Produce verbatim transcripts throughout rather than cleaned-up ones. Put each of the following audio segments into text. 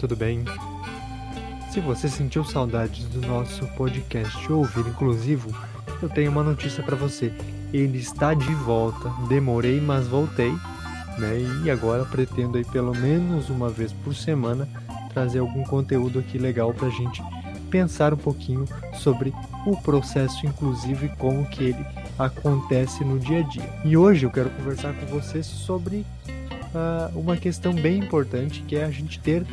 tudo bem? Se você sentiu saudades do nosso podcast Ouvir Inclusivo, eu tenho uma notícia para você. Ele está de volta. Demorei, mas voltei, né? E agora pretendo aí pelo menos uma vez por semana trazer algum conteúdo aqui legal para a gente pensar um pouquinho sobre o processo inclusivo e como que ele acontece no dia a dia. E hoje eu quero conversar com você sobre uh, uma questão bem importante, que é a gente ter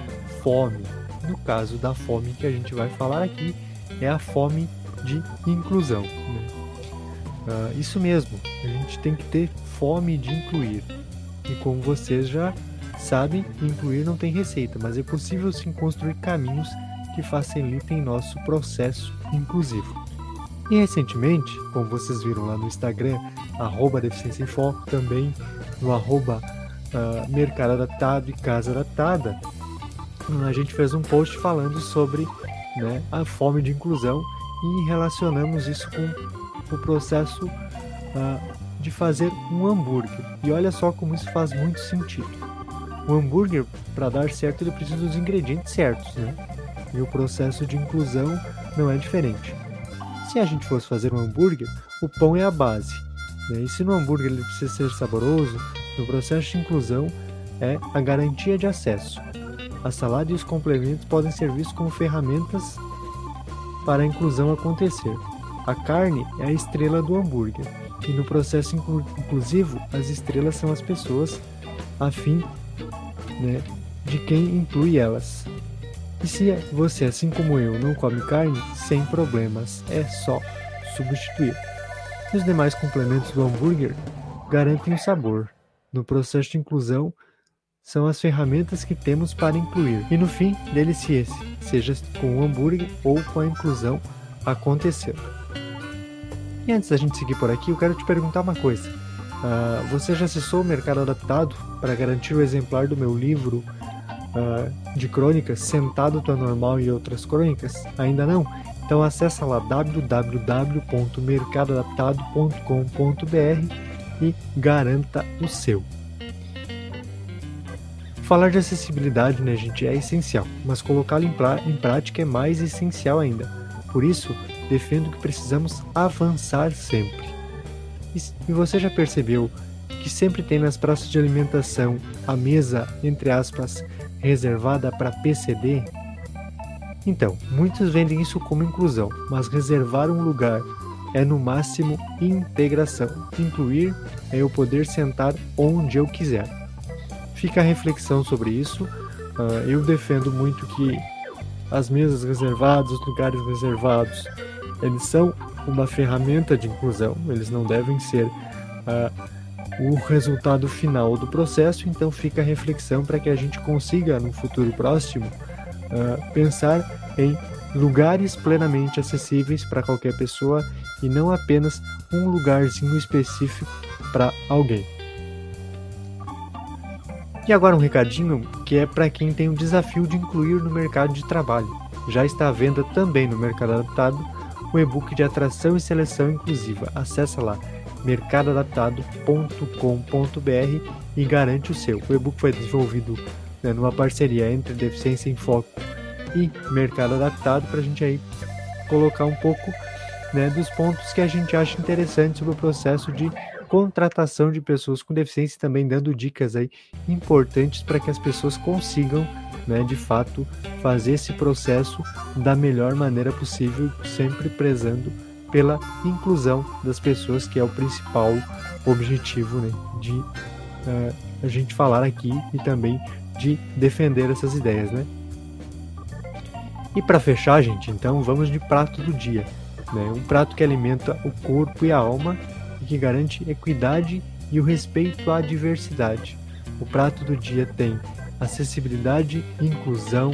fome. No caso da fome que a gente vai falar aqui, é a fome de inclusão, né? Uh, isso mesmo, a gente tem que ter fome de incluir. E como vocês já sabem, incluir não tem receita, mas é possível sim construir caminhos que facilitem nosso processo inclusivo. E recentemente, como vocês viram lá no Instagram, arroba Deficiência em Foco, também no arroba uh, Mercado Adaptado e Casa Adaptada, a gente fez um post falando sobre, né, a fome de inclusão e relacionamos isso com o processo uh, de fazer um hambúrguer. E olha só como isso faz muito sentido. O hambúrguer, para dar certo, ele precisa dos ingredientes certos, né? E o processo de inclusão não é diferente. Se a gente fosse fazer um hambúrguer, o pão é a base, né? E se no hambúrguer ele precisa ser saboroso, no processo de inclusão é a garantia de acesso. A salada e os complementos podem ser vistos como ferramentas para a inclusão acontecer. A carne é a estrela do hambúrguer, e no processo inclu- inclusivo, as estrelas são as pessoas, a fim, né, de quem inclui elas. E se você, assim como eu, não come carne, sem problemas, é só substituir. Os demais complementos do hambúrguer garantem o sabor. No processo de inclusão, são as ferramentas que temos para incluir. E no fim, delicie-se, seja com o hambúrguer ou com a inclusão acontecer. E antes da gente seguir por aqui, eu quero te perguntar uma coisa. Uh, você já acessou o Mercado Adaptado para garantir o exemplar do meu livro Uh, de crônicas, Sentado Tua Normal e Outras Crônicas? Ainda não? Então acessa lá w w w ponto mercado adaptado ponto com ponto b r e garanta o seu. Falar de acessibilidade, né, gente, é essencial, mas colocá-la em, pra- em prática é mais essencial ainda. Por isso, defendo que precisamos avançar sempre. E, e você já percebeu que sempre tem nas praças de alimentação a mesa, entre aspas, reservada para P C D? Então, muitos vendem isso como inclusão, mas reservar um lugar é no máximo integração. Incluir é eu poder sentar onde eu quiser. Fica a reflexão sobre isso. Uh, eu defendo muito que as mesas reservadas, os lugares reservados, eles são uma ferramenta de inclusão, eles não devem ser uh, o resultado final do processo. Então fica a reflexão para que a gente consiga, no futuro próximo, uh, pensar em lugares plenamente acessíveis para qualquer pessoa e não apenas um lugarzinho específico para alguém. E agora um recadinho que é para quem tem o desafio de incluir no mercado de trabalho. Já está à venda também no Mercado Adaptado o e-book de atração e seleção inclusiva. Acessa lá mercado adaptado ponto com ponto b r e garante o seu. O e-book foi desenvolvido, né, numa parceria entre Deficiência em Foco e Mercado Adaptado, para a gente aí colocar um pouco, né, dos pontos que a gente acha interessante sobre o processo de contratação de pessoas com deficiência, e também dando dicas aí importantes para que as pessoas consigam, né, de fato fazer esse processo da melhor maneira possível, sempre prezando pela inclusão das pessoas, que é o principal objetivo, né, de uh, a gente falar aqui e também de defender essas ideias, né? E para fechar, gente, então vamos de prato do dia, né? Um prato que alimenta o corpo e a alma e que garante equidade e o respeito à diversidade. O prato do dia tem acessibilidade, inclusão,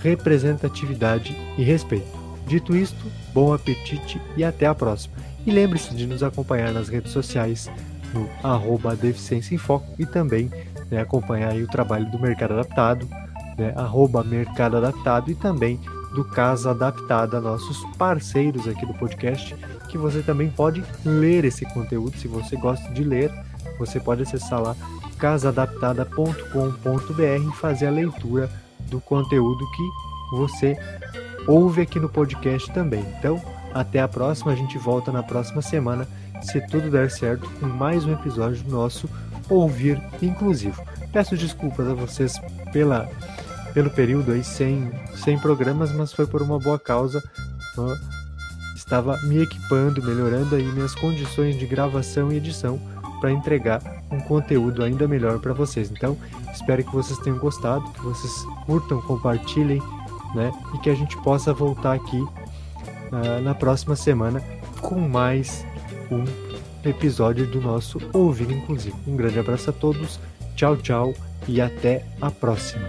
representatividade e respeito. Dito isto, bom apetite e até a próxima. E lembre-se de nos acompanhar nas redes sociais, no arroba Deficiência em Foco, e também, né, acompanhar aí o trabalho do Mercado Adaptado, né, arroba Mercado Adaptado, e também do Casa Adaptada, nossos parceiros aqui do podcast, que você também pode ler esse conteúdo. Se você gosta de ler, você pode acessar lá casa adaptada ponto com ponto b r e fazer a leitura do conteúdo que você ouve aqui no podcast também. Então, até a próxima. A gente volta na próxima semana, se tudo der certo, com mais um episódio do nosso Ouvir Inclusivo. Peço desculpas a vocês pela, pelo período aí sem, sem programas, mas foi por uma boa causa. Eu estava me equipando, melhorando aí minhas condições de gravação e edição para entregar um conteúdo ainda melhor para vocês. Então, espero que vocês tenham gostado, que vocês curtam, compartilhem, né? E que a gente possa voltar aqui uh, na próxima semana com mais um episódio do nosso Ouvir Inclusivo. Um grande abraço a todos, tchau, tchau e até a próxima.